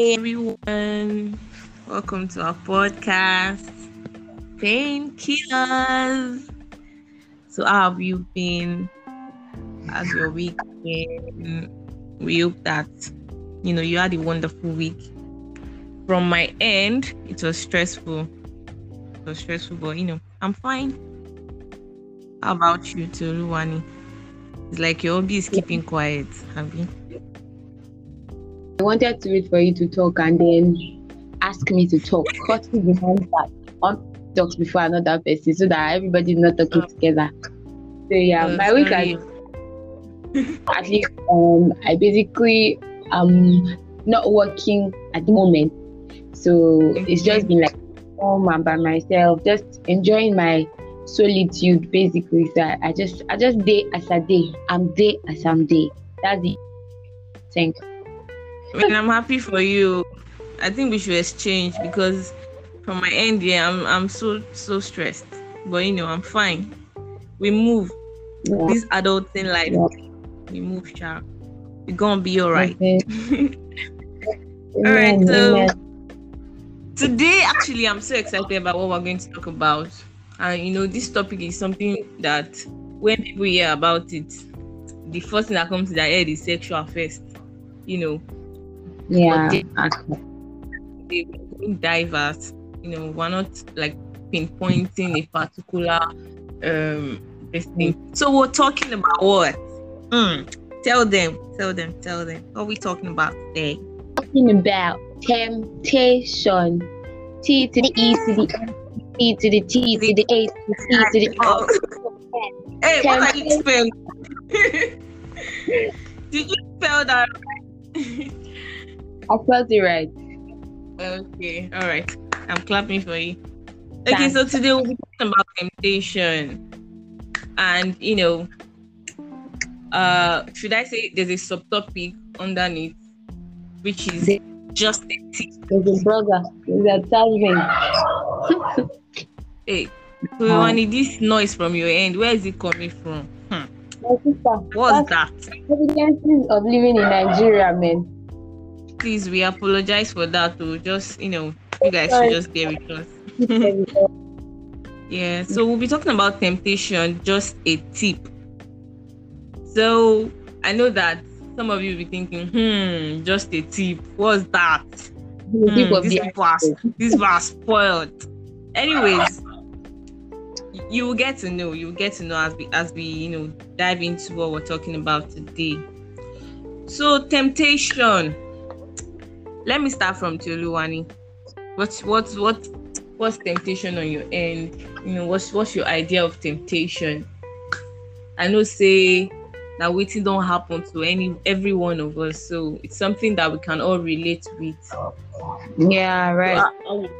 Hey everyone, welcome to our podcast, Painkillers. So how have you been? How's your week been? We hope that you had a wonderful week. From my end, it was stressful. But I'm fine. How about you, Tuluwani? It's like your hobby is keeping quiet, Abby. I wanted to wait for you to talk and then ask me to talk. Cut me behind that. I'll talk before another person so that everybody's not talking together. So yeah, my week at least I basically not working at the moment. So it's just been like home and by myself, just enjoying my solitude basically. So I just day as a day. I'm day as I'm day. That's it. Thank you. Well, I'm happy for you. I think we should exchange because from my end, I'm so stressed. But I'm fine. We move. Yeah. This adult thing life. Yeah. We move sharp. We're gonna be alright. Okay. Alright, so today actually I'm so excited about what we're going to talk about. And this topic is something that when people hear about it, the first thing that comes to their head is sexual first. Yeah, they diverse. We're not like pinpointing a particular thing. So we're talking about what? Tell them. What are we talking about today? Talking about temptation. T to the E to the M, T to the T to the A to the C to the R. Hey, what are you spelling? Did you spell that right? I felt it right. Okay, all right. I'm clapping for you. Okay, thanks. So today we'll be talking about temptation. And, should I say there's a subtopic underneath, which is just a tip. There's a brother. There's a thousand. Hey, so I need this noise from your end. Where is it coming from? My sister, what's that? Evidences of living in Nigeria, man. Please, we apologize for that. We'll just, you guys should just bear with us. Yeah, so we'll be talking about temptation, just a tip. So I know that some of you will be thinking, just a tip. What's that? These people are spoiled. Anyways, you will get to know. You'll get to know as we dive into what we're talking about today. So temptation. Let me start from Tuluwani. What's temptation on your end? What's your idea of temptation? I know say that waiting don't happen to every one of us, so it's something that we can all relate with. Yeah, right. So I would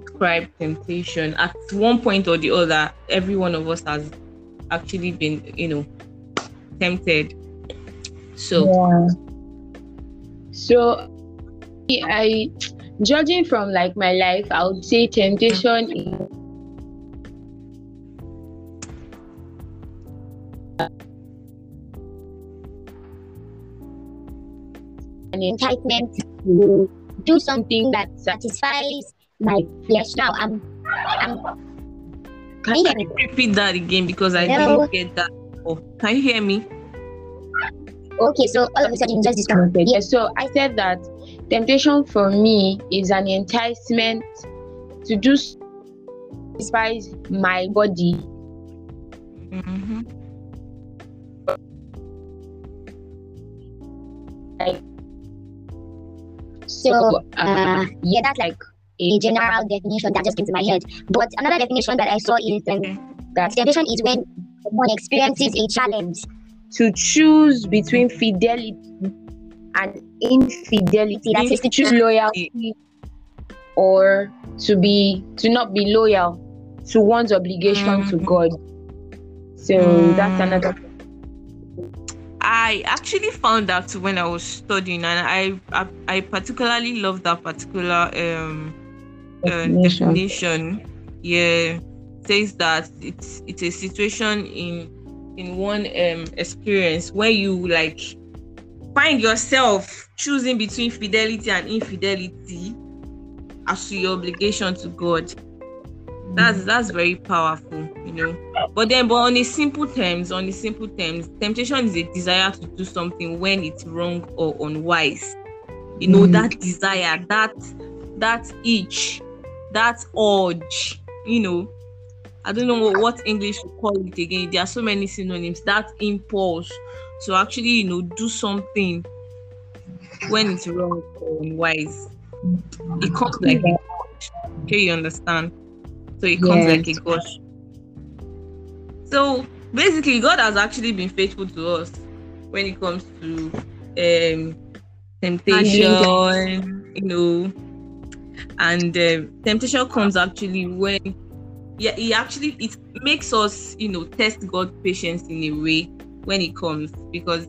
describe temptation. At one point or the other, every one of us has actually been, tempted. So I, judging from like my life, I would say temptation is an entitlement to do something that satisfies my flesh. Now can you repeat that again because I didn't get that. Oh, can you hear me? Okay, so all of a sudden just disconnected. Yeah, so I said that temptation for me is an enticement to do satisfy my body. Mm-hmm. That's like a general definition that just came to my head. But another definition that I saw is that temptation is when one experiences a challenge to choose between fidelity and infidelity, that is to choose loyalty or to not be loyal to one's obligation to God. So that's another. I actually found that when I was studying, and I particularly love that particular definition. Yeah, says that it's a situation in one experience where you like find yourself choosing between fidelity and infidelity as to your obligation to God. That's very powerful, you know. But on the simple terms, temptation is a desire to do something when it's wrong or unwise. You know, that desire, that itch, that urge, you know. I don't know what English to call it again. There are so many synonyms. That impulse to actually, you know, do something when it's wrong or unwise. It comes like a gosh. Okay, you understand? So it comes like a gosh. So basically, God has actually been faithful to us when it comes to temptation, you know. And temptation comes actually when it makes us, you know, test God's patience in a way when it comes, because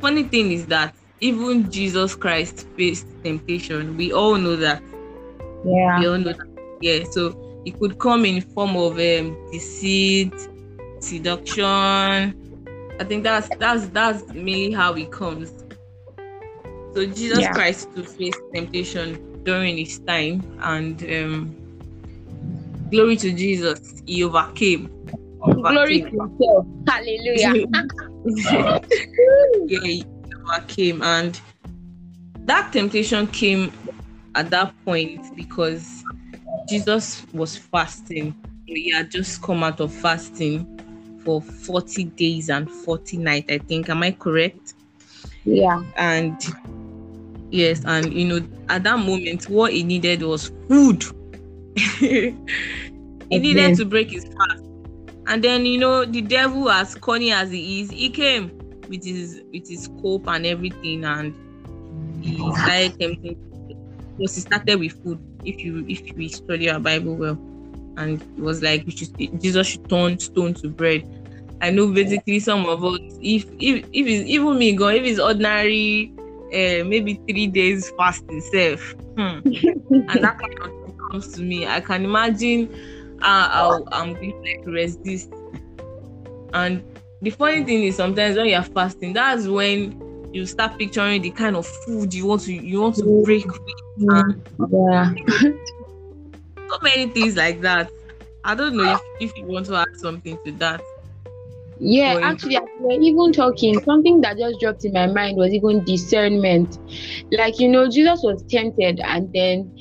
funny thing is that even Jesus Christ faced temptation. We all know that. Yeah. We all know that. Yeah. So it could come in form of deceit, seduction. I think that's mainly how it comes. So Jesus Christ to face temptation during his time, and glory to Jesus, he overcame. Glory to himself. Hallelujah. Yeah, he overcame. And that temptation came at that point because Jesus was fasting. He had just come out of fasting for 40 days and 40 nights, I think. Am I correct? Yeah. And yes, and you know, at that moment, what he needed was food. He needed to break his fast, and then, you know, the devil, as corny as he is, he came with his scope and everything, and he started tempting. Because he started with food. If we study our Bible well, and it was like Jesus should turn stone to bread. I know basically some of us, if it's even me, God, if it's ordinary, maybe 3 days fast itself, and that kind of thing comes to me, I can imagine I'm going to resist. And the funny thing is, sometimes when you're fasting, that's when you start picturing the kind of food you want to break with, and so many things like that. I don't know if you want to add something to that. Yeah, actually, we're even talking, something that just dropped in my mind was even discernment. Like, you know, Jesus was tempted, and then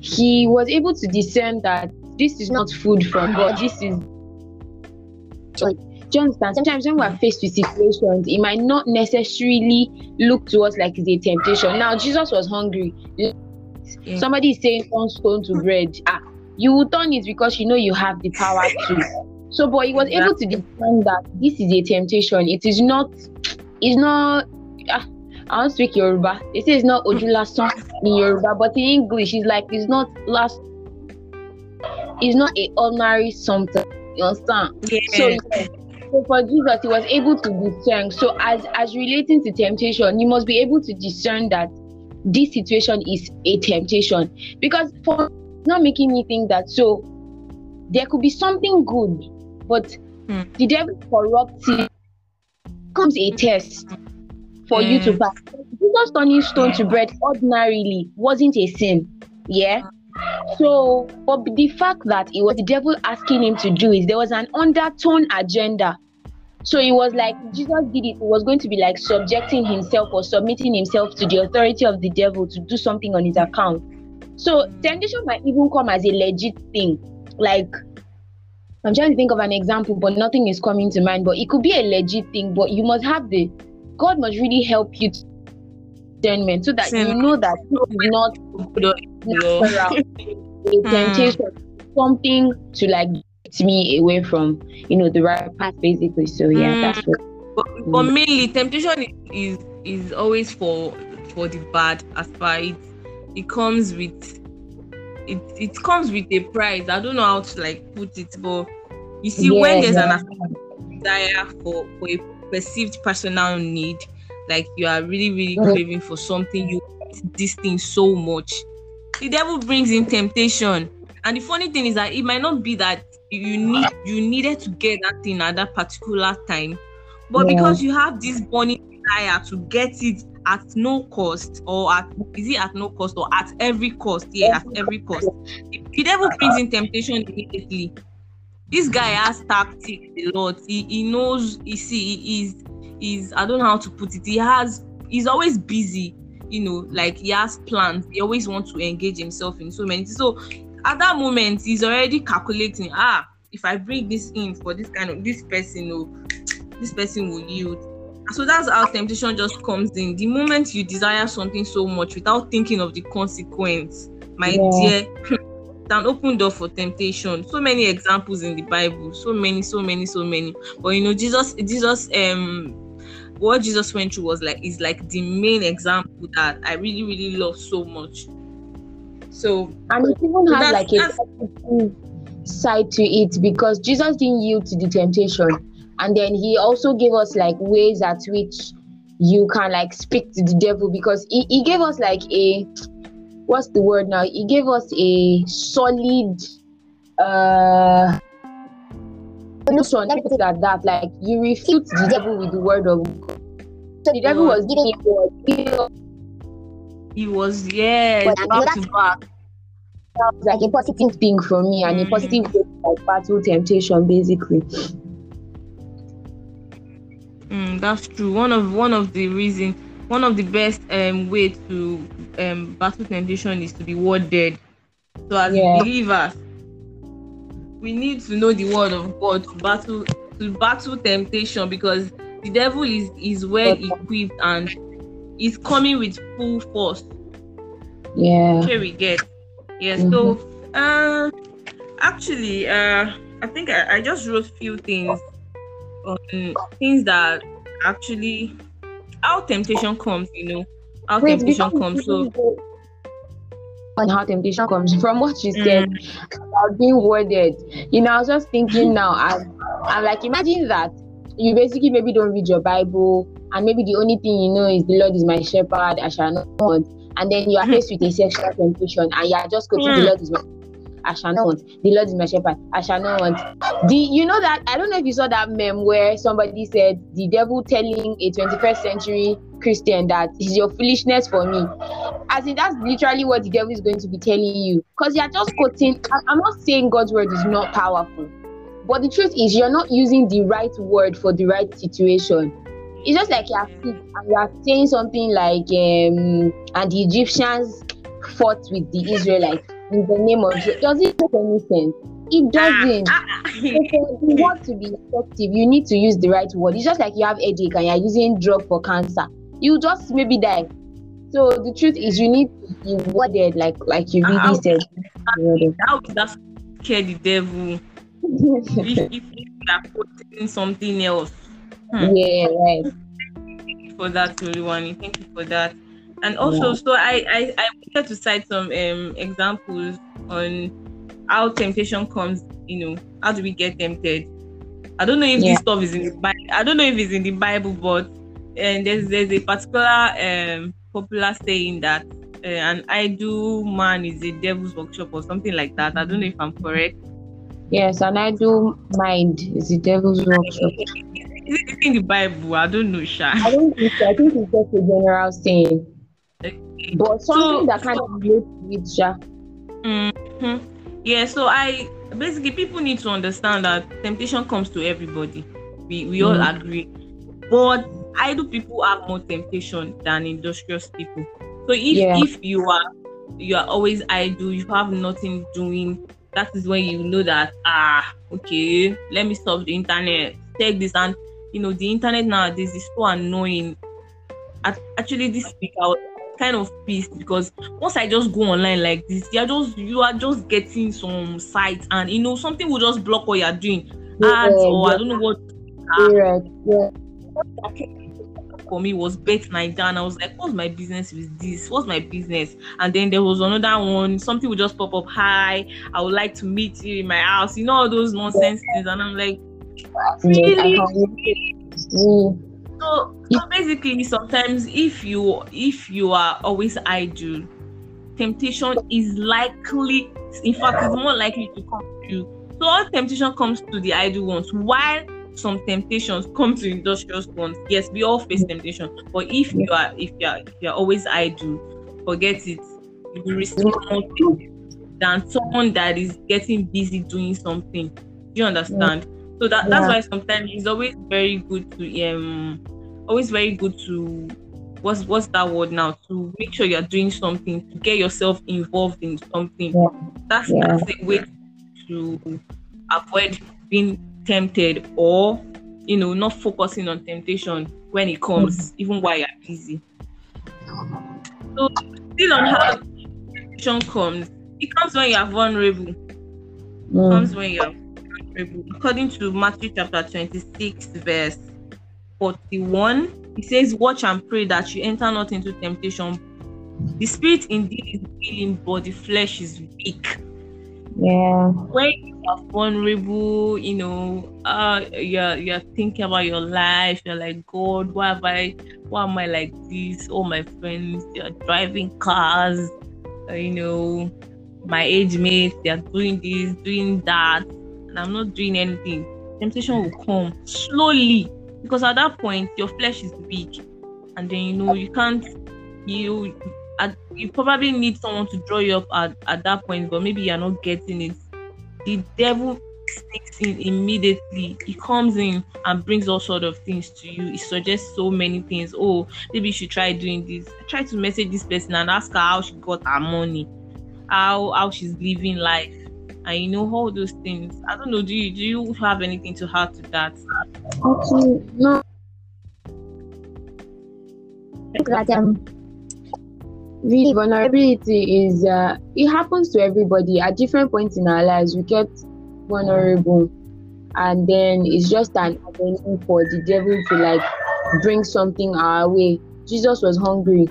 he was able to discern that this is not food from God. This is... Do you understand? Sometimes when we're faced with situations, it might not necessarily look to us like it's a temptation. Now, Jesus was hungry. Somebody is saying, turn stone to bread. You will turn it because you know you have the power to... So, but he was able to discern that this is a temptation. It is not, I don't speak Yoruba. They say it's not Ojula song in Yoruba, but in English, it's like, it's not a ordinary something. You understand? Yeah. So for Jesus, he was able to discern. So as relating to temptation, you must be able to discern that this situation is a temptation. Because for not making me think that, so there could be something good, but the devil corrupts it. Comes a test for you to pass. Jesus turning stone to bread ordinarily wasn't a sin. Yeah. So, but the fact that it was the devil asking him to do it, there was an undertone agenda. So it was like Jesus did it. It was going to be like subjecting himself or submitting himself to the authority of the devil to do something on his account. So temptation might even come as a legit thing. Like, I'm trying to think of an example, but nothing is coming to mind. But it could be a legit thing, but you must have God must really help you to discernment so that you know that it's not natural, a temptation, something to like get me away from, you know, the right path, basically. So yeah, that's what. But mainly, temptation is always for the bad, as far as it comes with. It comes with a price. I don't know how to like put it, but you see, when there's an desire for a perceived personal need, like you are really, really craving for something, you want this thing so much, the devil brings in temptation. And the funny thing is that it might not be that you needed to get that thing at that particular time, but because you have this burning desire to get it at no cost, or at, is it at no cost or at every cost? Yeah, at every cost. The devil brings in temptation immediately. This guy has tactics a lot. He knows, you see, he is, I don't know how to put it. He's always busy, you know, like he has plans. He always wants to engage himself in so many. So at that moment, he's already calculating, if I bring this in for this kind of, this person will yield. So that's how temptation just comes in. The moment you desire something so much without thinking of the consequence, my dear, an open door for temptation. So many examples in the Bible. So many. But you know, Jesus, what Jesus went through is like the main example that I really, really love so much. So, and it even has like a side to it, because Jesus didn't yield to the temptation. And then he also gave us like ways at which you can like speak to the devil, because he gave us like a, what's the word now? He gave us a solid solution like that. Like you refute the devil with the word of God. So the devil was giving you word. He was back to back. That was like a positive thing for me, and a positive way to battle temptation basically. That's true. One of the best way to battle temptation is to be worded. So as believers, we need to know the word of God to battle temptation, because the devil is well equipped and is coming with full force. Yeah. Here we get. Yeah. Mm-hmm. So actually, I think I just wrote few things. Things that actually how temptation comes, you know, how temptation comes. So on how temptation comes, from what you said about being worded, you know, I was just thinking now, I'm like, imagine that you basically maybe don't read your Bible, and maybe the only thing you know is the Lord is my shepherd, I shall not want, and then you are faced with a sexual temptation, and you are just quoting the Lord is my I shall not want. The Lord is my shepherd. I shall not want. You know that, I don't know if you saw that meme where somebody said the devil telling a 21st century Christian that is your foolishness for me. As in, that's literally what the devil is going to be telling you. Because you're just quoting, I'm not saying God's word is not powerful. But the truth is, you're not using the right word for the right situation. It's just like you're sick and you're saying something like, and the Egyptians fought with the Israelites. In the name of Jesus. Does it make any sense? It doesn't. If you want to be effective, you need to use the right word. It's just like you have headache and you're using drug for cancer. You just maybe die. So the truth is, you need to be worded, like you really said. How would that scare the devil? if you are putting something else. Yeah, right. Thank you for that, Tuluwani. Thank you for that. And also, so I wanted to cite some examples on how temptation comes, you know, how do we get tempted? I don't know if this stuff is in the Bible. I don't know if it's in the Bible, but there's a particular popular saying that an idle man is a devil's workshop or something like that. I don't know if I'm correct. Yes, an idle mind is the devil's workshop. Is it in the Bible? I don't know, Sha. I don't think so. I think it's just a general saying. But something that kind of relates with Jah. Yeah, so I basically, people need to understand that temptation comes to everybody. We all agree. But idle people have more temptation than industrious people. So if you are always idle, you have nothing doing, that is when you know that okay, let me stop the internet, take this. And you know, the internet nowadays is so annoying. Actually, this week I was kind of pissed, because once I just go online like this, you are just getting some sites, and you know, something will just block what you're doing, ads or I don't know what. For me was Bet Naija, and I was like, what's my business with this? What's my business? And then there was another one, something would just pop up. Hi, I would like to meet you in my house. You know, all those nonsense things, and I'm like, really? So basically, sometimes if you are always idle, temptation is likely, in fact, it's more likely to come to you. So all temptation comes to the idle ones, while some temptations come to industrious ones. Yes, we all face temptation, but if you are always idle, forget it. You will receive more than someone that is getting busy doing something. Do you understand? So that's why sometimes it's always very good to what's that word now? To make sure you're doing something, to get yourself involved in something. That's a way to avoid being tempted, or not focusing on temptation when it comes, even while you're busy. So still on how temptation comes, it comes when you're vulnerable. According to Matthew chapter 26 verse 41, it says, watch and pray that you enter not into temptation. The spirit indeed is willing, but the flesh is weak. When you are vulnerable, you're thinking about your life, you're like, God, why am I like this? All my friends, they're driving cars, my age mates, they're doing this, doing that, and I'm not doing anything. Temptation will come slowly, because at that point your flesh is weak, and then you probably need someone to draw you up at that point, but maybe you're not getting it. The devil sneaks in immediately. He comes in and brings all sort of things to you. He suggests so many things. Oh, maybe you should try doing this. Try to message this person and ask her how she got her money, how she's living life, and all those things. I don't know. Do you have anything to add to that? Okay, no. The vulnerability is it happens to everybody at different points in our lives. We get vulnerable, and then it's just an avenue for the devil to bring something our way. Jesus was hungry,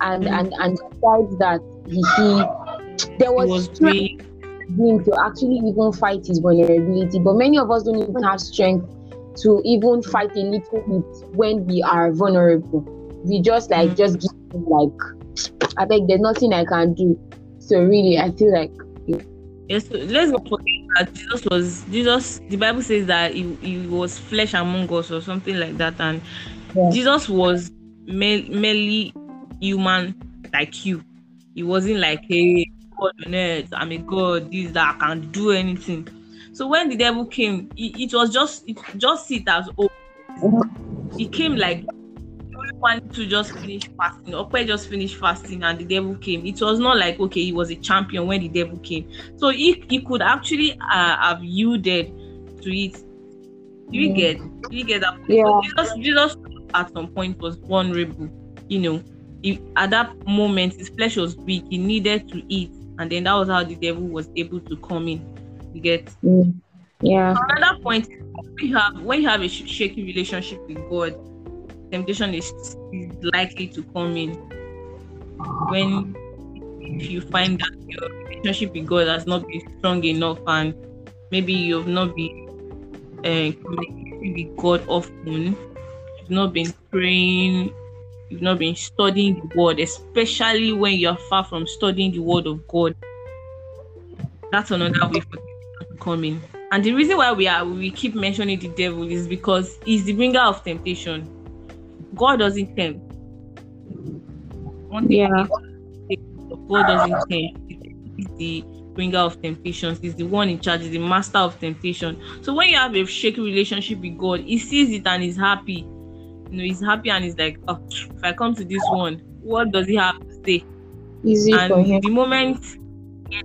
and besides that, there was strength to actually even fight his vulnerability. But many of us don't even have strength to even fight a little bit when we are vulnerable. We just give. I beg, there's nothing I can do. So really, I feel like yes. So let's not forget that Jesus. The Bible says that he was flesh among us, or something like that, and Jesus was merely human like you. He wasn't like, hey, God on earth, I'm a God, this, that, I can do anything. So when the devil came, he came like. Wanted to just finish fasting, or just finish fasting, and the devil came. It was not like, okay, he was a champion when the devil came, so he could actually have yielded to it. Do you get that? Yeah. Jesus at some point was vulnerable. At that moment his flesh was weak. He needed to eat, and then that was how the devil was able to come in. You get? Yeah. Another point when you have a shaky relationship with God. Temptation is likely to come in when you find that your relationship with God has not been strong enough, and maybe you have not been communicating with God often. You've not been praying. You've not been studying the Word, especially when you're far from studying the Word of God. That's another way for temptation to come in. And the reason why we keep mentioning the devil is because he's the bringer of temptation. God doesn't tempt. God doesn't tempt. He's the bringer of temptations. He's the one in charge. He's the master of temptation. So when you have a shaky relationship with God, he sees it and he's happy. He's happy and he's like, oh, if I come to this one, what does he have to say? Easy and for him. The moment,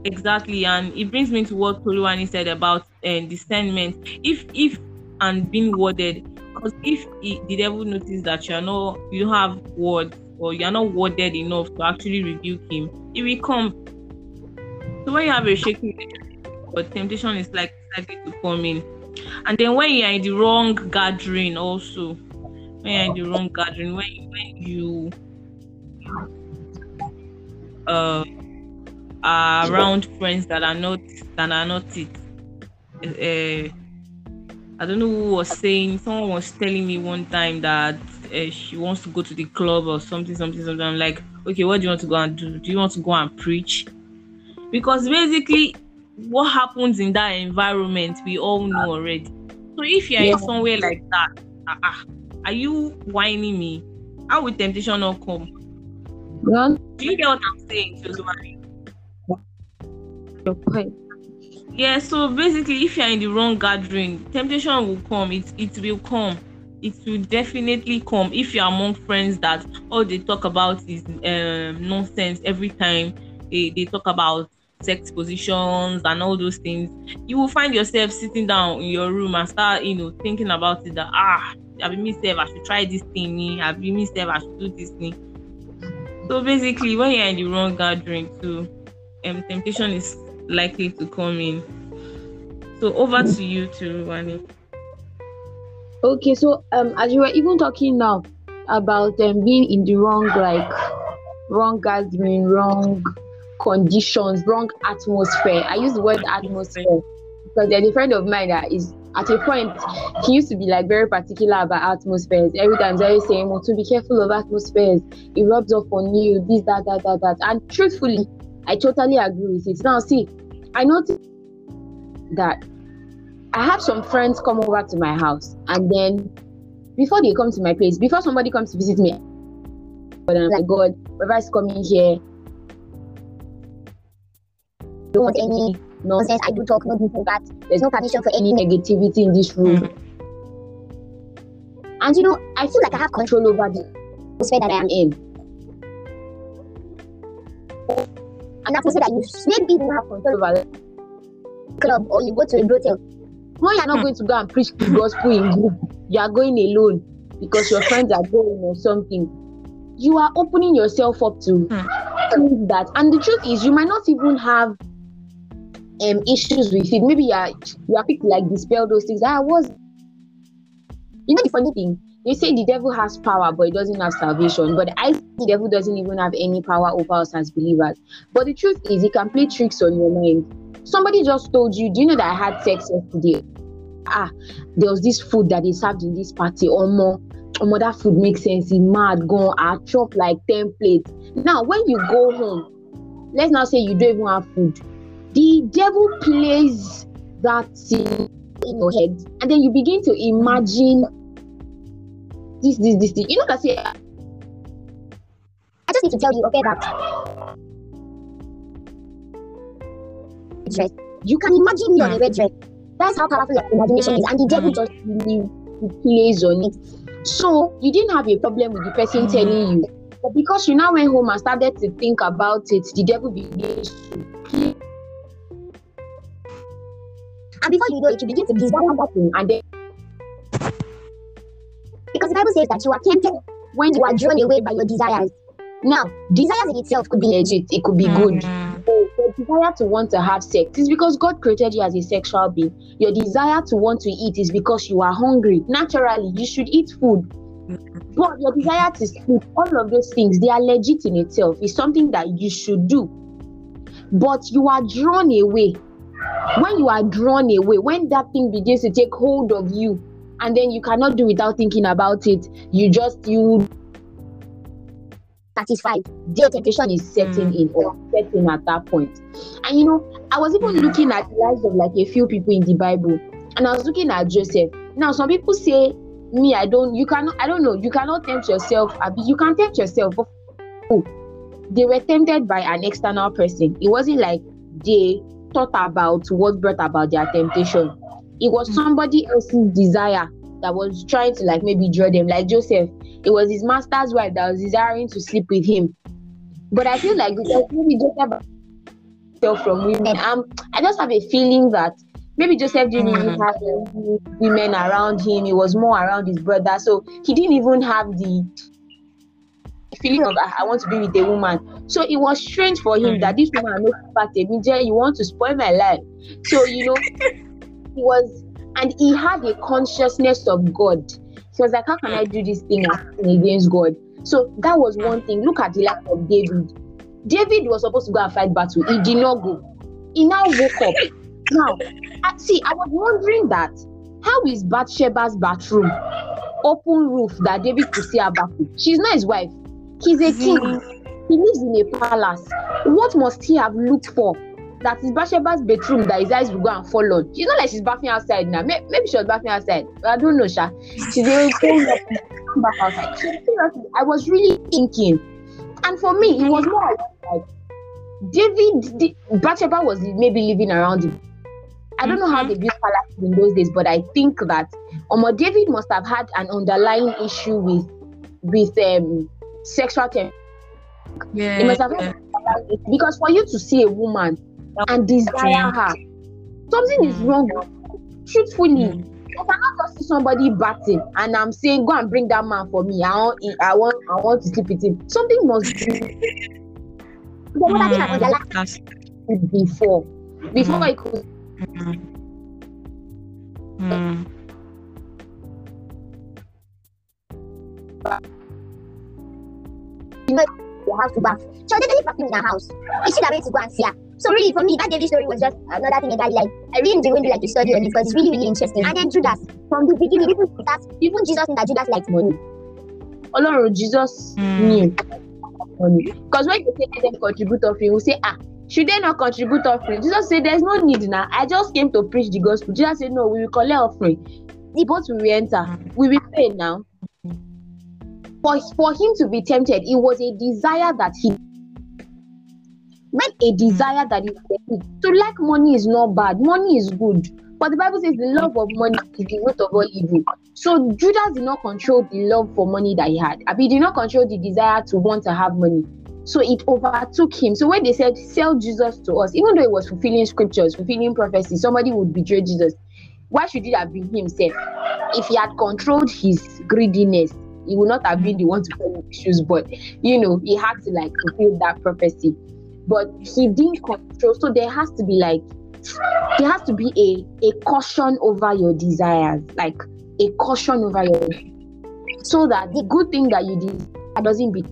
exactly. And it brings me to what Tuluwani said about discernment. If and being worded. Because if the devil notices that you don't have words, or you're not worded enough to actually rebuke him, he will come. So when you have a shaky relationship, but temptation is likely to come in. And then when you're in the wrong gathering also, when you are around friends that are not it, I don't know who was saying. Someone was telling me one time that she wants to go to the club or something. I'm like, okay, what do you want to go and do? Do you want to go and preach? Because basically, what happens in that environment, we all know already. So if you're in somewhere like that, are you whining me? How will temptation not come? Well, do you get what I'm saying, Tuluwani? Your point. Yeah, so basically, if you're in the wrong gathering, temptation will come. It will come. It will definitely come. If you're among friends that all they talk about is nonsense every time they talk about sex positions and all those things, you will find yourself sitting down in your room and start, thinking about it that, I've been myself, I should try this thing. I've been myself, I should do this thing. So basically, when you're in the wrong gathering too, temptation is likely to come in. So over to you, Tuluwani. Okay, so as you were even talking now about being in the wrong gathering, wrong conditions, wrong atmosphere. I use the word atmosphere because there's a friend of mine that is at a point, he used to be very particular about atmospheres. Every time they saying, to be careful of atmospheres, it rubs off on you, this, that. And truthfully, I totally agree with it. Now, see, I noticed that I have some friends come over to my house, and then before they come to my place, before somebody comes to visit me, but I'm like, God, whoever's coming here, don't want any nonsense. I do talk, no people that. There's no permission for any negativity in this room. Mm-hmm. And I feel like I have control over the atmosphere that I am in. And that's also that you maybe don't have control over the club, or you go to a hotel. When you're not going to go and preach the gospel in group, you are going alone because your friends are going or something. You are opening yourself up to that. And the truth is, you might not even have issues with it. Maybe you are quick to dispel those things. The funny thing, they say the devil has power, but he doesn't have salvation. But I think the devil doesn't even have any power over us as believers. But the truth is, he can play tricks on your mind. Somebody just told you, do you know that I had sex yesterday? There was this food that they served in this party. Omo, that food makes sense. It's mad, gone. I chop 10 plates. Now, when you go home, let's not say you don't even have food. The devil plays that scene in your head. And then you begin to imagine this thing. You know that say, I just need to tell you, okay, that dress. You can imagine me on a red dress. That's how powerful your imagination is, and the devil just plays on it. So you didn't have a problem with the person telling you, but because you now went home and started to think about it, the devil begins to play. And before you know it, you begin to be that thing, and then because the Bible says that you are tempted when you are drawn away by your desires. Now, desires in itself could be legit; it could be good. Your desire to want to have sex is because God created you as a sexual being. Your desire to want to eat is because you are hungry. Naturally, you should eat food. But your desire to sleep, all of those things, they are legit in itself. It's something that you should do. But you are drawn away. When you are drawn away, when that thing begins to take hold of you, and then you cannot do without thinking about it, you satisfied. The temptation is setting in or setting at that point. And I was even looking at the lives of a few people in the Bible, and I was looking at Joseph. Now, some people say, "Me, you cannot tempt yourself. You can tempt yourself." But they were tempted by an external person. It wasn't like they thought about what brought about their temptation. It was somebody else's desire that was trying to maybe draw them, like Joseph. It was his master's wife that was desiring to sleep with him. But I feel like maybe Joseph from women. I just have a feeling that maybe Joseph didn't even have women around him. He was more around his brother, so he didn't even have the feeling of I want to be with a woman. So it was strange for him that this woman not immediately you want to spoil my life. So he was. And he had a consciousness of God. He was like, how can I do this thing against God? So that was one thing. Look at the life of David. David was supposed to go and fight battle. He did not go. He now woke up. Now, I was wondering that. How is Bathsheba's bathroom? Open roof that David could see her bathroom. She's not his wife. He's a king. He lives in a palace. What must he have looked for? that is Bathsheba's bedroom that his eyes will go and fall on. It's not like she's bathing outside now. Maybe she was bathing outside. I don't know, Sha. She's going to come back outside. I was really thinking. And for me, it was more like Bathsheba was maybe living around him. I don't know how they built palaces in those days, but I think that David must have had an underlying issue with sexual tension. Yeah. It must have had it, because for you to see a woman and desire her, something is wrong with you. Truthfully, I cannot just see somebody batting and I'm saying, go and bring that man for me. I want to sleep with him. Something must be. But what I think like before I could. You know, you have to bath. So they didn't bath in the house. I should have went to go and see her. So really, for me, that David story was just another thing that, like, I really do like to study on it because it's really, really interesting. And then Judas, from the beginning, even Jesus knew that Judas likes money. Although Jesus knew money, because when you say let them contribute offering, we say should they not contribute offering? Jesus said, there's no need now. I just came to preach the gospel. Jesus said, no, we will collect offering. The boat will re-enter. We will pay now. For him to be tempted, it was a desire that he... When a desire that is... To like money is not bad. Money is good. But the Bible says the love of money is the root of all evil. So Judas did not control the love for money that he had. He did not control the desire to want to have money. So it overtook him. So when they said, sell Jesus to us, even though it was fulfilling scriptures, fulfilling prophecy, somebody would betray Jesus. Why should it have been himself? If he had controlled his greediness, he would not have been the one to fill the shoes. But, you know, he had to, like, fulfill that prophecy. But he didn't control. So there has to be, like, there has to be a caution over your desires. Like, a caution over your... So that the good thing that you desire doesn't be...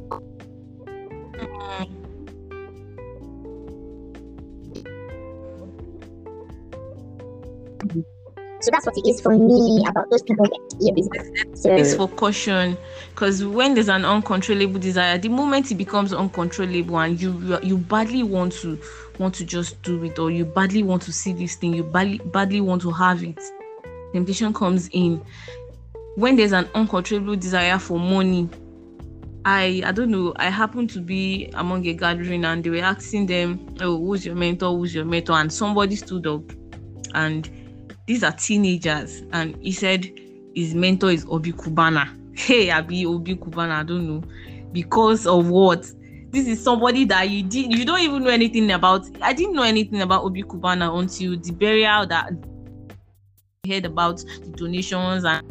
So that's what it is for me about those people. Yeah, it's for caution, because when there's an uncontrollable desire, the moment it becomes uncontrollable and you badly want to just do it, or you badly want to see this thing, you badly want to have it, temptation comes in. When there's an uncontrollable desire for money, I don't know, I happened to be among a gathering and they were asking them, oh, who's your mentor? And somebody stood up, and these are teenagers, and he said his mentor is Obi Cubana. Hey, Obi Cubana, I don't know. Because of what? This is somebody that you don't even know anything about. I didn't know anything about Obi Cubana until the burial that I heard about the donations and...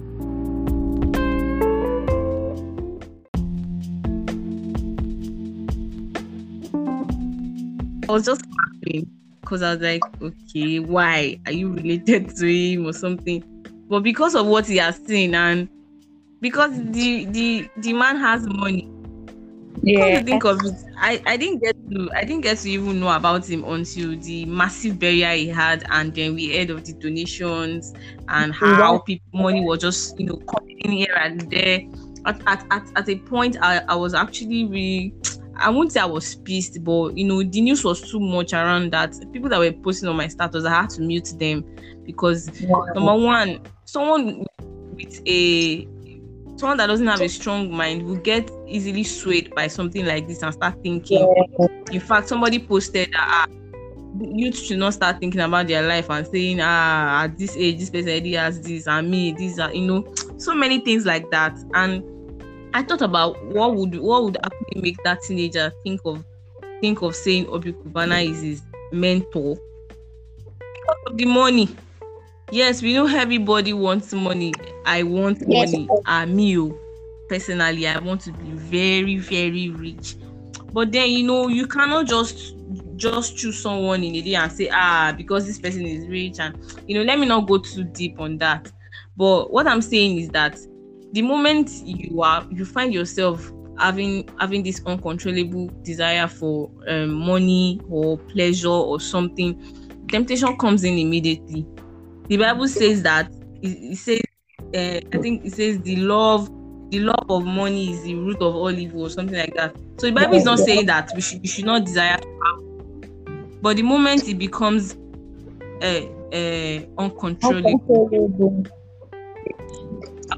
I was just laughing because I was like, okay, why? Are you related to him or something? But because of what he has seen, and because the man has money, yeah. To think of it, I didn't get to even know about him until the massive burial he had, and then we heard of the donations and how people money was just, you know, coming in here and there. At a point, I was actually really... I won't say I was pissed, but, you know, the news was too much around that. People that were posting on my status, I had to mute them because, number one, someone that doesn't have a strong mind will get easily swayed by something like this and start thinking. In fact, somebody posted that youth should not start thinking about their life and saying, at this age, this person already has this, and me, these are, you know, so many things like that. And I thought about what would actually make that teenager think of saying Obi Cubana is his mentor because of the money. Yes, we know everybody wants money. I want money. Me personally, I want to be very, very rich. But then, you know, you cannot just choose someone in a day and say, because this person is rich, and, you know, let me not go too deep on that. But what I'm saying is that the moment you find yourself having this uncontrollable desire for money or pleasure or something, temptation comes in immediately. The Bible says that it says the love of money is the root of all evil or something like that. So the Bible is not saying that you should not desire to have But the moment it becomes uncontrollable,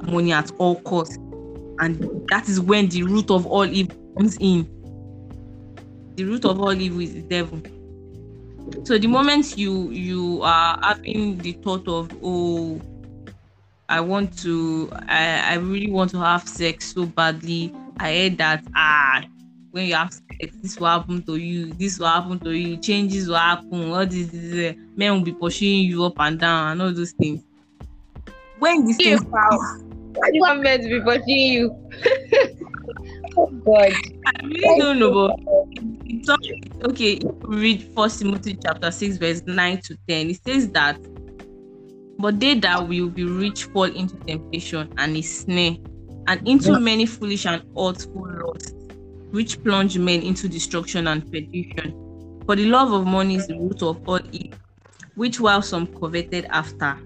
money at all costs, and that is when the root of all evil comes in. The root of all evil is the devil. So the moment you are having the thought of, oh, I really want to have sex so badly, I heard that when you have sex, this will happen to you, changes will happen, all this men will be pushing you up and down and all those things. When this thing happens, you want men to be pushing you. Oh God. I really don't know, but okay, read 1 Timothy chapter 6, verse 9-10. It says that, but they that will be rich fall into temptation and a snare, and into many foolish and artful lusts, which plunge men into destruction and perdition. For the love of money is the root of all evil, which while some coveted after,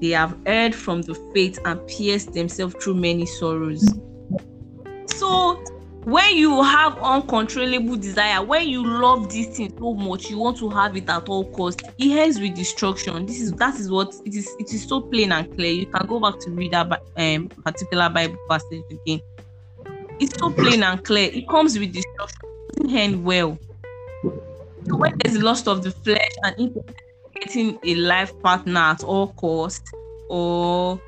they have erred from the faith and pierced themselves through many sorrows. So when you have uncontrollable desire, when you love this thing so much, you want to have it at all costs, it ends with destruction. That is what it is. It is so plain and clear. You can go back to read that particular Bible passage again. It's so plain and clear. It comes with destruction. It doesn't end well. So when there's lust of the flesh and getting a life partner at all costs, or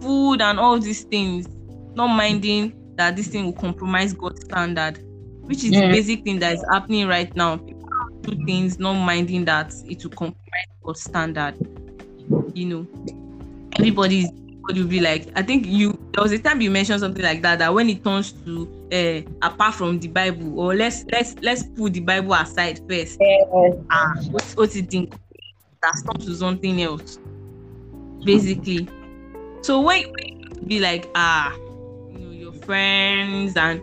food and all these things, not minding that this thing will compromise God's standard, which is the basic thing that is happening right now. People do things not minding that it will compromise God's standard. Everybody will be like, I think there was a time you mentioned something like that when it turns to apart from the Bible, or let's put the Bible aside first. What's it think? That's not to something else, basically. So when you be like, friends and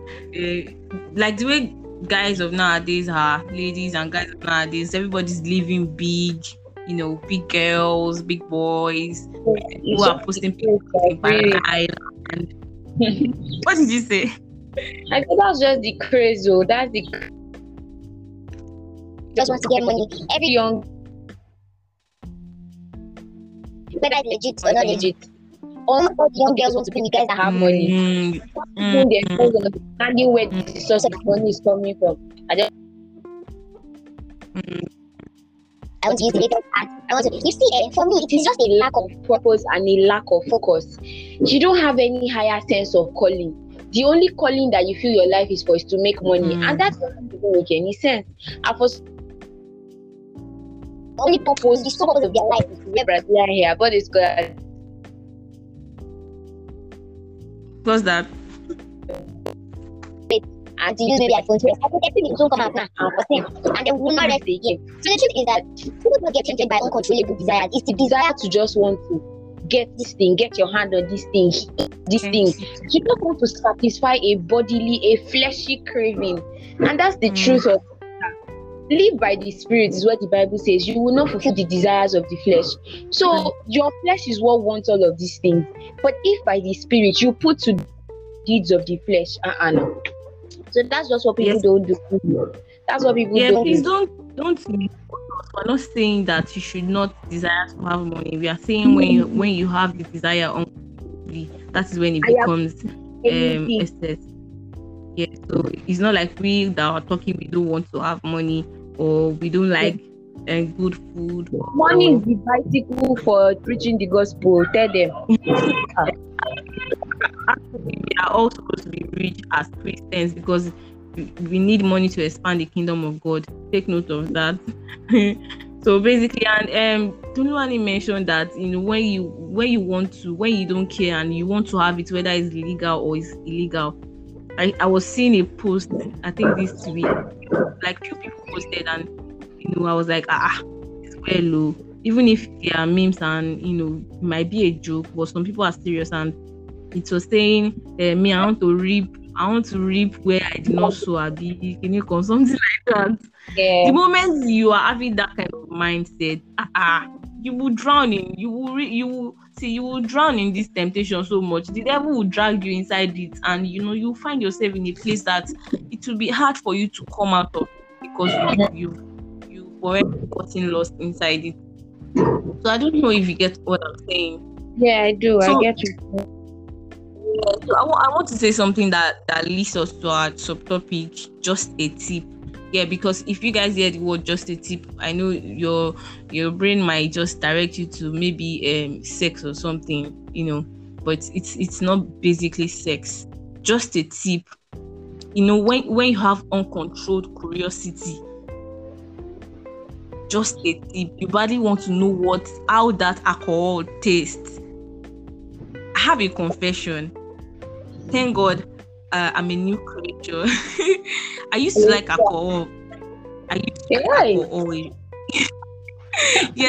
like the way guys of nowadays are, ladies and guys of nowadays, everybody's living big, big girls, big boys, who are posting pictures in Banana Island. What did you say? I think that's just the craze. Just wants to get money. Every young, whether it's legit or not legit. All the young girls want to be the guys that have money. Understanding where the source of money is coming from. I want to use the latest art. You see, for me, it is just a lack of purpose and a lack of focus. You don't have any higher sense of calling. The only calling that you feel your life is for is to make money, and that doesn't make any sense. Only purpose, the sole purpose of their life is to Brazilian hair, but it's good. What's that? And to use maybe iPhone 12. I think everything will come out now, and then we will not rest again. So the truth is that people don't get tempted by uncontrollable desires. It's the desire to just want to get this thing, get your hand on this thing, You don't want to satisfy a fleshy craving, and that's the truth of it. Live by the Spirit is what the Bible says. You will not fulfill the desires of the flesh. So your flesh is what wants all of these things. But if by the Spirit you put to deeds of the flesh, so that's just what people don't do. That's what people don't do. Please don't. We're not saying that you should not desire to have money. We are saying when you have the desire on, that is when it becomes excess. Yeah. So it's not like we that are talking. We don't want to have money, or we don't like good food. Money is the bicycle for preaching the gospel. Tell them. Actually, we are all supposed to be rich as Christians because we need money to expand the kingdom of God. Take note of that. So basically, and Tuluwani mentioned that when you don't care and you want to have it, whether it's legal or it's illegal. I was seeing a post, I think this week, like few people posted, and I was like, it's well low. Even if they are memes and it might be a joke, but some people are serious, and it was saying, me, I want to reap where I did not sow. Something like that. Yeah. The moment you are having that kind of mindset, you will drown in this temptation so much. The devil will drag you inside it, and you'll find yourself in a place that it will be hard for you to come out of, because you already gotten lost inside it. So I don't know if you get what I'm saying. Yeah, I do. So, I get you. Yeah, so I want to say something that leads us to our subtopic, just a tip. Yeah, because if you guys hear the word just a tip, I know your brain might just direct you to maybe sex or something, you know, but it's not basically sex. Just a tip. You know, when you have uncontrolled curiosity, just a tip. Your body wants to know how that alcohol tastes. I have a confession. Thank God, I'm a new creature. I used to like alcohol. Yes,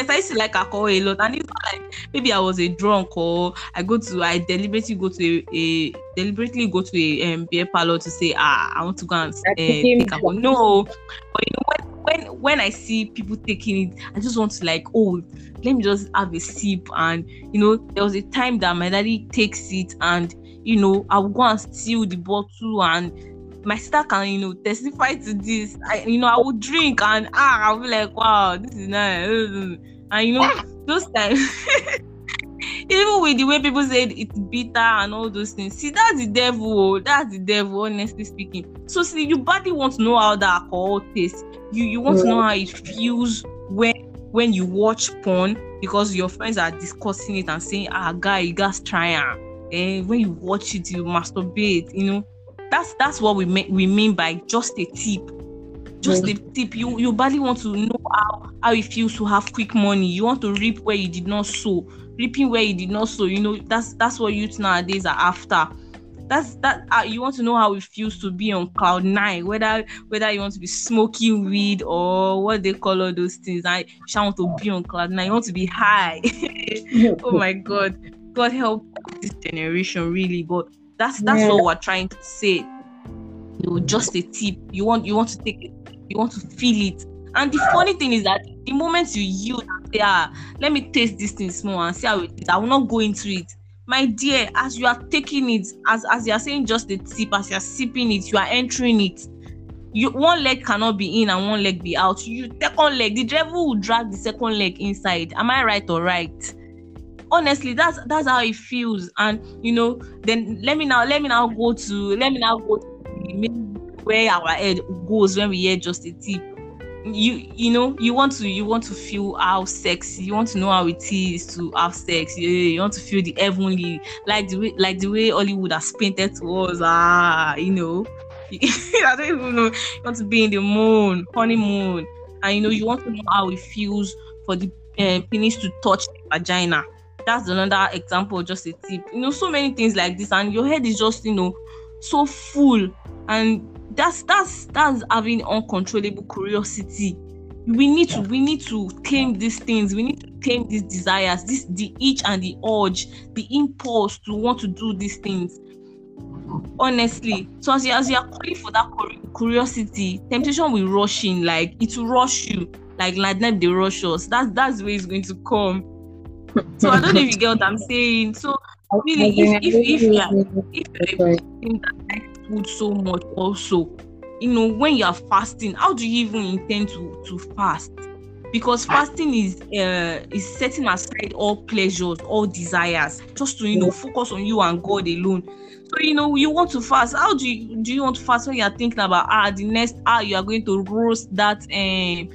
I used to like alcohol a lot, and it's not like maybe I was a drunk or I deliberately go to a beer parlor to say I want to go and take alcohol. No, but you know when I see people taking it, I just want to like, let me just have a sip. And you know, there was a time that my daddy takes it, and you know, I would go and steal the bottle, and my sister can, you know, testify to this. I would drink and I'll be like, wow, this is nice. And you know, those times, even with the way people said it's bitter and all those things. See, that's the devil, honestly speaking. So see, your body wants to know how the alcohol tastes. You want to know how it feels when you watch porn, because your friends are discussing it and saying, guy, you guys try it. And when you watch it, you masturbate, you know. That's what we mean by just a tip. Just a tip. Your body wants to know how it feels to have quick money. You want to reap where you did not sow. Reaping where you did not sow. You know, that's what youth nowadays are after. You want to know how it feels to be on cloud nine. Whether you want to be smoking weed or what they call all those things. I want to be on cloud nine. You want to be high. Oh my God. God help this generation, really. But That's what we're trying to say. You know, just a tip. You want to take it. You want to feel it. And the funny thing is that the moment you yield and say, let me taste this thing small and see how it is, I will not go into it. My dear, as you are taking it, as you are saying just a tip, as you are sipping it, you are entering it. One leg cannot be in and one leg be out. Second leg, the driver will drag the second leg inside. Am I right or right? Honestly, that's how it feels. And you know, then let me now go to where our head goes when we hear just a tip. You know, you want to feel how sexy, you want to know how it is to have sex. You want to feel the heavenly, like the way Hollywood has painted to us. You know, I don't even know. You want to be in the moon, honeymoon, and you know, you want to know how it feels for the penis to touch the vagina. That's another example, just a tip. You know, so many things like this, and your head is just, you know, so full, and that's having uncontrollable curiosity. We need to tame these things. We need to tame these desires, the itch and the urge, the impulse to want to do these things. Honestly, so as you are calling for that curiosity, temptation will rush in, like it will rush you, like lightning they rush us. That's where it's going to come. So I don't know if you get what I'm saying. So really, if you're eating that type of food so much, also, you know, when you are fasting, how do you even intend to fast? Because fasting is setting aside all pleasures, all desires, just to, you know, focus on you and God alone. So you know, you want to fast. How do you want to fast when you are thinking about the next hour you are going to roast that and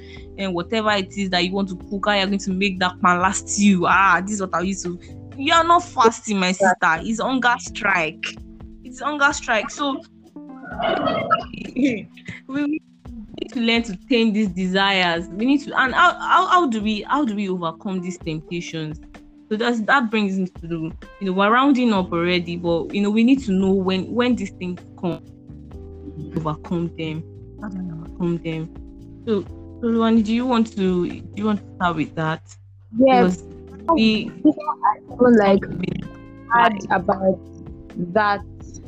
whatever it is that you want to cook, how you're going to make that pan last you. This is what I used to. You are not fasting, my sister. It's hunger strike. So we need to learn to tame these desires. We need to, and how do we overcome these temptations? So that brings me to the, you know, we're rounding up already, but you know, we need to know when these things come, overcome them. How do we overcome them? So, Luani, do you want to start with that? Yes.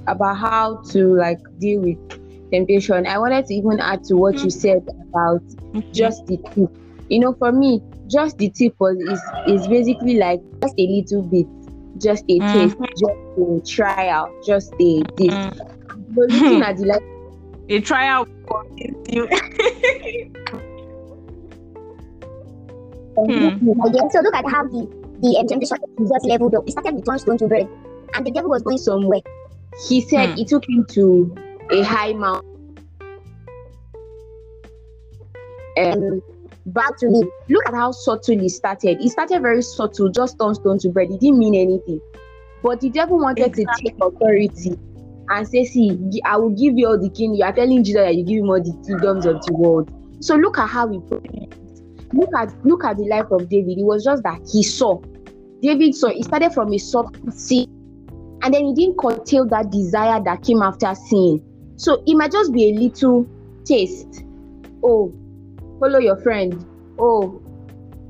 About how to like deal with temptation. I wanted to even add to what you said about just the tip. You know, for me, just the tip is basically like just a little bit, just a taste, just a trial, just a this. But looking at the like a trial. So look at how the temptation of Jesus leveled up. He started with one stone to bread, and the devil was going somewhere. He said it took him to a high mountain. Back to me. Look at how subtle he started. He started very subtle, just turn stone to bread. It didn't mean anything. But the devil wanted to take authority and say, see, I will give you all the kingdom. You are telling Jesus that you give him all the kingdoms of the world. So look at how he put it. Look at the life of David. It was just that he saw. David saw. He started from a subtle sin. And then he didn't curtail that desire that came after sin. So it might just be a little taste. Oh, follow your friend. Oh,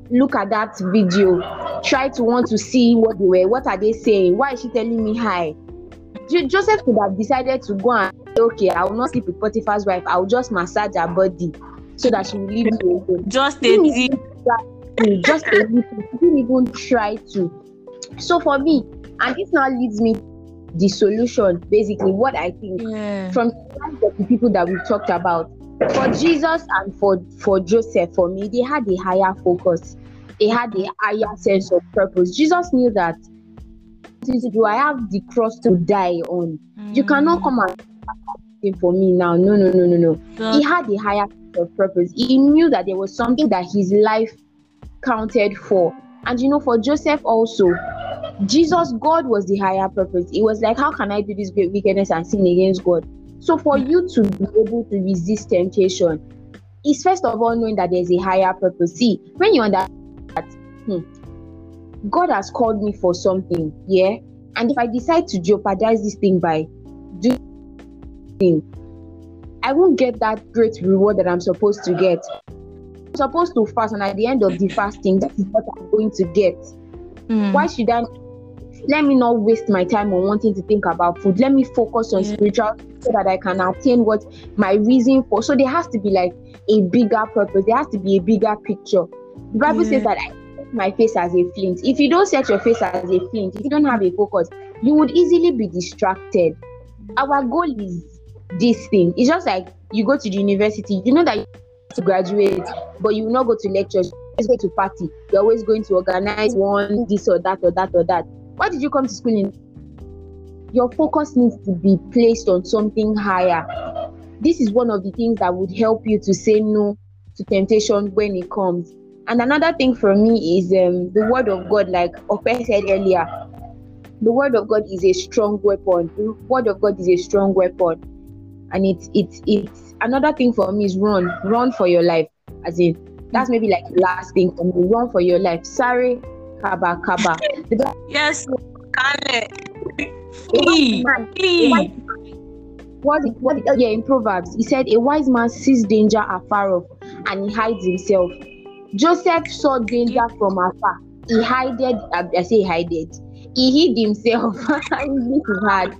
look at that video. Try to want to see what they were. What are they saying? Why is she telling me hi? Joseph could have decided to go and say, okay, I will not sleep with Potiphar's wife. I will just massage her body so that she will leave me alone. Just a little. He didn't even try to. So for me, and this now leads me to the solution, basically, what I think from the people that we talked about. For Jesus and for Joseph, for me, they had a higher focus. They had a higher sense of purpose. Jesus knew that, do I have the cross to die on? You cannot come and do for me now. No. He had a higher sense of purpose. He knew that there was something that his life counted for. And you know, for Joseph also, Jesus, God was the higher purpose. It was like, how can I do this great wickedness and sin against God? So for you to be able to resist temptation, is first of all knowing that there's a higher purpose. See, when you understand that, God has called me for something, yeah? And if I decide to jeopardize this thing by doing thing, I won't get that great reward that I'm supposed to get. I'm supposed to fast, and at the end of the fasting, that is what I'm going to get. Why should I? Let me not waste my time on wanting to think about food. Let me focus on spiritual so that I can attain what my reason for. So there has to be like a bigger purpose. There has to be a bigger picture. The Bible says that I set my face as a flint. If you don't set your face as a flint, if you don't have a focus, you would easily be distracted. Our goal is this thing. It's just like you go to the university. You know that you have to graduate, but you will not go to lectures. You always go to party. You're always going to organize one, this or that or that or that. Why did you come to school? Your focus needs to be placed on something higher. This is one of the things that would help you to say no to temptation when it comes. And another thing for me is the word of God, like Ope said earlier. The word of God is a strong weapon. The word of God is a strong weapon. And it's another thing for me is run for your life. As in, that's maybe like the last thing for me. Run for your life. Sorry. Kaba. Yes, Kale. In Proverbs, he said, a wise man sees danger afar off and he hides himself. Joseph saw danger from afar. He hid himself. This is hard.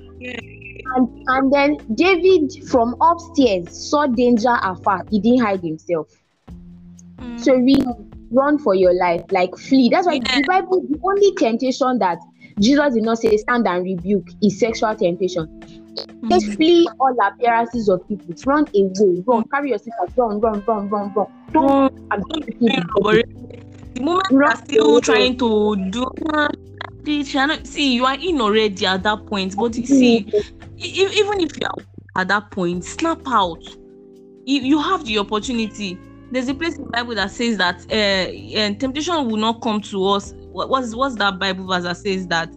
And then David from upstairs saw danger afar. He didn't hide himself. So really, run for your life, like flee. That's why the Bible, the only temptation that Jesus did not say stand and rebuke is sexual temptation. Just flee all appearances of people. Run away. Run. Carry yourself. Run. The moment you are still trying to do this, see, you are in already at that point. But you see, even if you are at that point, snap out. You have the opportunity. There's a place in the Bible that says that temptation will not come to us. What's that Bible verse that says that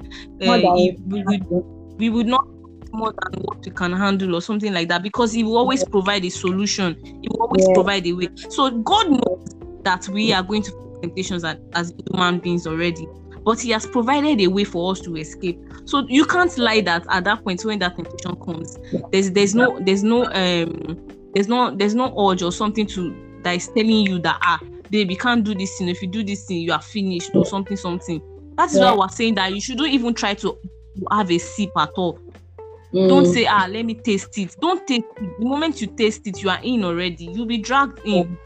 we would not more than what we can handle or something like that, because he will always provide a solution. He will always provide a way. So God knows that we are going to face temptations as human beings already, but he has provided a way for us to escape. So you can't lie that at that point when that temptation comes, there's no urge or something to that is telling you that baby, can't do this thing. If you do this thing, you are finished or something. That is why I was saying that you shouldn't even try to have a sip at all. Don't say, let me taste it. Don't taste it. The moment you taste it, you are in already. You'll be dragged in.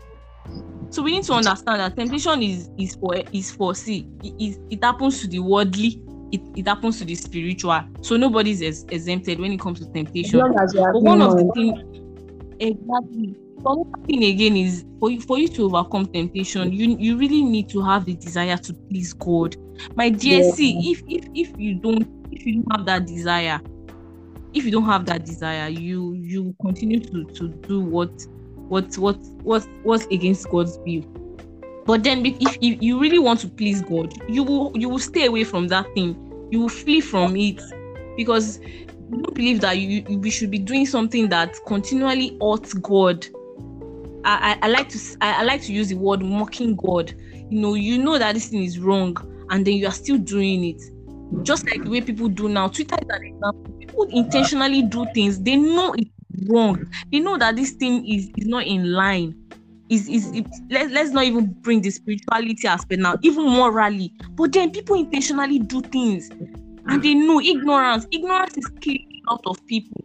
So we need to understand that temptation is for it happens to the worldly, it happens to the spiritual. So nobody's exempted when it comes to temptation. But one of the things One thing again is for you to overcome temptation, you really need to have the desire to please God. My dear, see, if you don't have that desire, you continue to do what's against God's will. But then if you really want to please God, you will stay away from that thing. You will flee from it, because you don't believe that we should be doing something that continually hurts God. I like to use the word mocking God. You know that this thing is wrong, and then you are still doing it. Just like the way people do now. Twitter is an example. People intentionally do things. They know it's wrong. They know that this thing is not in line. Let's not even bring the spirituality aspect now, even morally. But then people intentionally do things, and they know ignorance. Ignorance is killing a lot of people.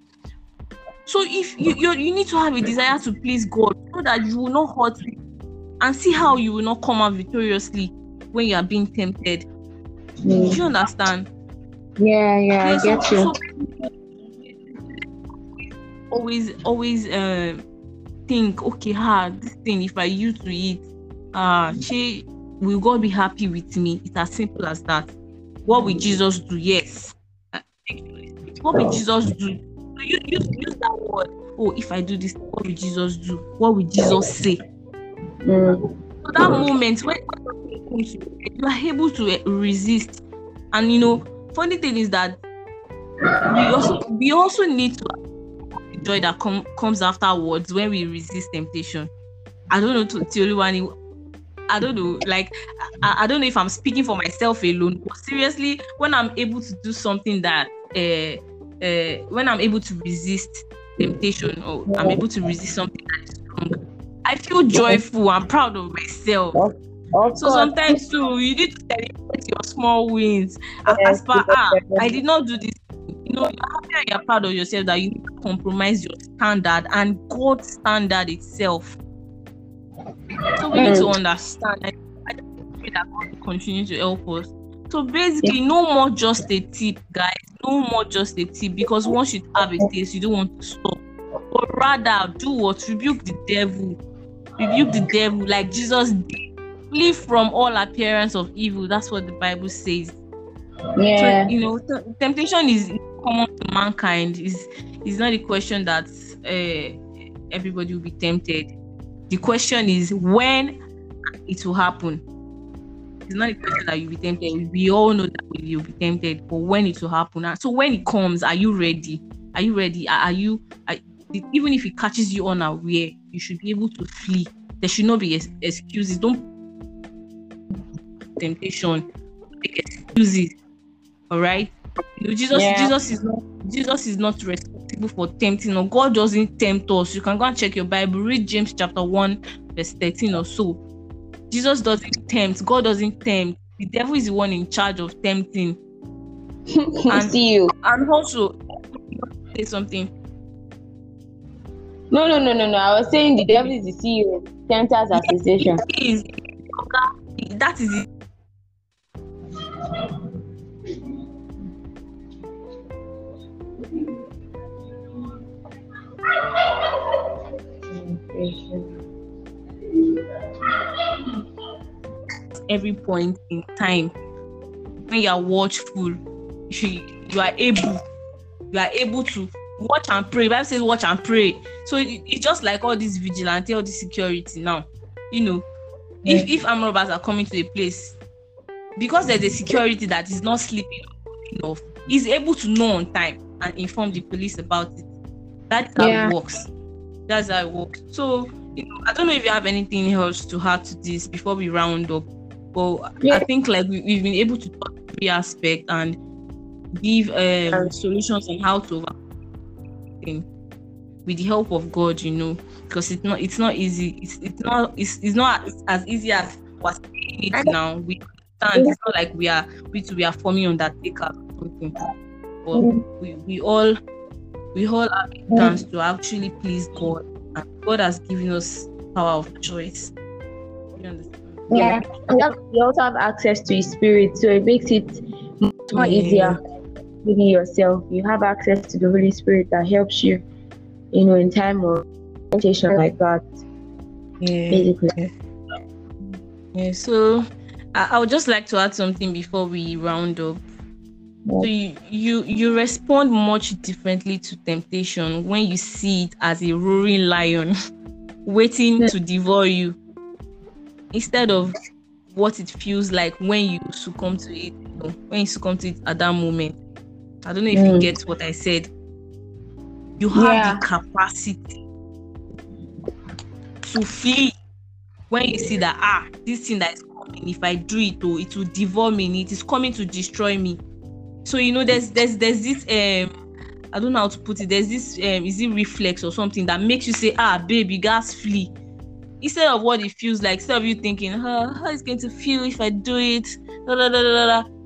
So if you need to have a desire to please God, so that you will not hurt people, and see how you will not come out victoriously when you are being tempted. Do you understand? Yeah, I get you. So always think, okay, this thing, if I used to eat, will God be happy with me? It's as simple as that. What will Jesus do? Yes. What will Jesus do? You use that word. Oh, if I do this, what will Jesus do? What will Jesus say? So that moment, when you are able to resist. And funny thing is that we also need to joy that comes afterwards when we resist temptation. I don't know, Tuluwani. I don't know. Like, I don't know if I'm speaking for myself alone. But seriously, when I'm able to do something that, when I'm able to resist temptation, or I'm able to resist something that is wrong, I feel joyful. I'm proud of myself. So sometimes too, you need to celebrate your small wins. As far as I did not do this. You're happy, you're proud of yourself, that you need to compromise your standard and God's standard itself. So we need to understand. I pray that God will continue to help us. So basically, no more just a tip, guys. No more just a tip, because once you have a taste, you don't want to stop. But rather, do what? Rebuke the devil. Rebuke the devil like Jesus did. Flee from all appearance of evil. That's what the Bible says. Yeah. So, temptation is common to mankind. Is not a question that everybody will be tempted. The question is when it will happen. It's not a question that you'll be tempted. We all know that you'll be tempted, but when it will happen. So when it comes, are you ready? Are you ready? Even if it catches you unaware, you should be able to flee. There should not be excuses. Don't temptation. Make excuses. All right. Jesus is not responsible for tempting. God doesn't tempt us. You can go and check your Bible. Read James chapter 1 verse 13 or so. Jesus doesn't tempt. God doesn't tempt. The devil is the one in charge of tempting. And see you. And also, say something. No. I was saying the devil is the CEO, Tempters Association. That is it. Every point in time, when you are watchful, you are able to watch and pray. Bible says watch and pray. So it's just like all this vigilante, all this security now. If armed robbers are coming to a place, because there's a security that is not sleeping enough, is able to know on time and inform the police about it. That's how it works. So, I don't know if you have anything else to add to this before we round up. But I think we've been able to talk every aspect and give solutions on how to overcome things with the help of God. Because it's not easy. It's not as easy as we're saying it now. We understand. It's not like we are forming undertaker or something. But we all have a chance to actually please God, and God has given us power of choice. You understand? Yeah, and we also have access to His Spirit, so it makes it more easier within yourself. You have access to the Holy Spirit that helps you, in time of presentation like that. Yeah. Basically. Yeah. Yeah, so I would just like to add something before we round up. Yeah. So you respond much differently to temptation when you see it as a roaring lion waiting to devour you, instead of what it feels like when you succumb to it, you know, when you succumb to it at that moment. I don't know if you get what I said. You have the capacity to flee when you see that this thing that is coming, if I do it, oh, it will devour me. It is coming to destroy me. So you know, there's this I don't know how to put it. There's this is it reflex or something that makes you say, baby, gas flee. Instead of what it feels like, instead of you thinking, how it's going to feel if I do it,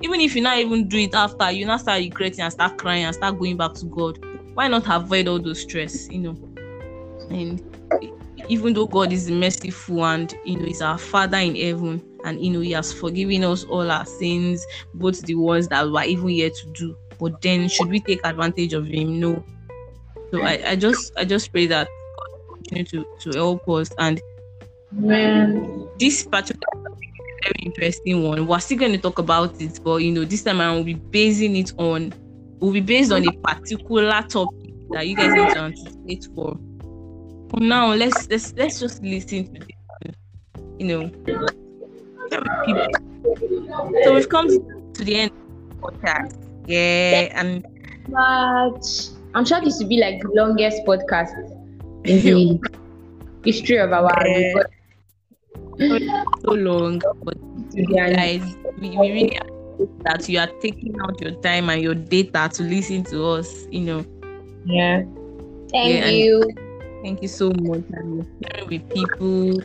even if you not even do it after, you now start regretting and start crying and start going back to God. Why not avoid all those stress, you know? And even though God is merciful and, you know, he's our Father in heaven and, you know, he has forgiven us all our sins, both the ones that we are even here to do. But then should we take advantage of him? No. So I just pray that God continue to help us. And this particular topic is a very interesting one. We're still going to talk about it, but, you know, this time around we'll be based on a particular topic that you guys need to anticipate for. For now, let's just listen to this, you know. So we've come to the end of the podcast. Yeah, and but I'm sure this will be like the longest podcast in the history of our so long, but guys, we really appreciate that you are taking out your time and your data to listen to us, you know. Yeah. Thank you. Thank you so much for sharing with people,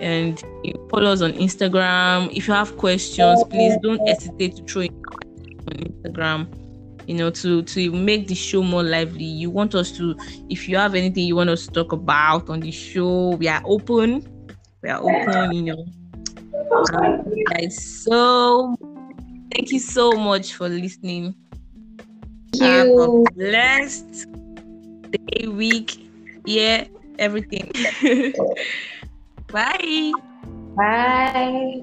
and you follow us on Instagram. If you have questions, please don't hesitate to throw it on Instagram, you know, to make the show more lively. You want us to, if you have anything you want us to talk about on the show, we are open, you know. Guys, so thank you so much for listening. Have a blessed day, week, yeah, everything. Bye.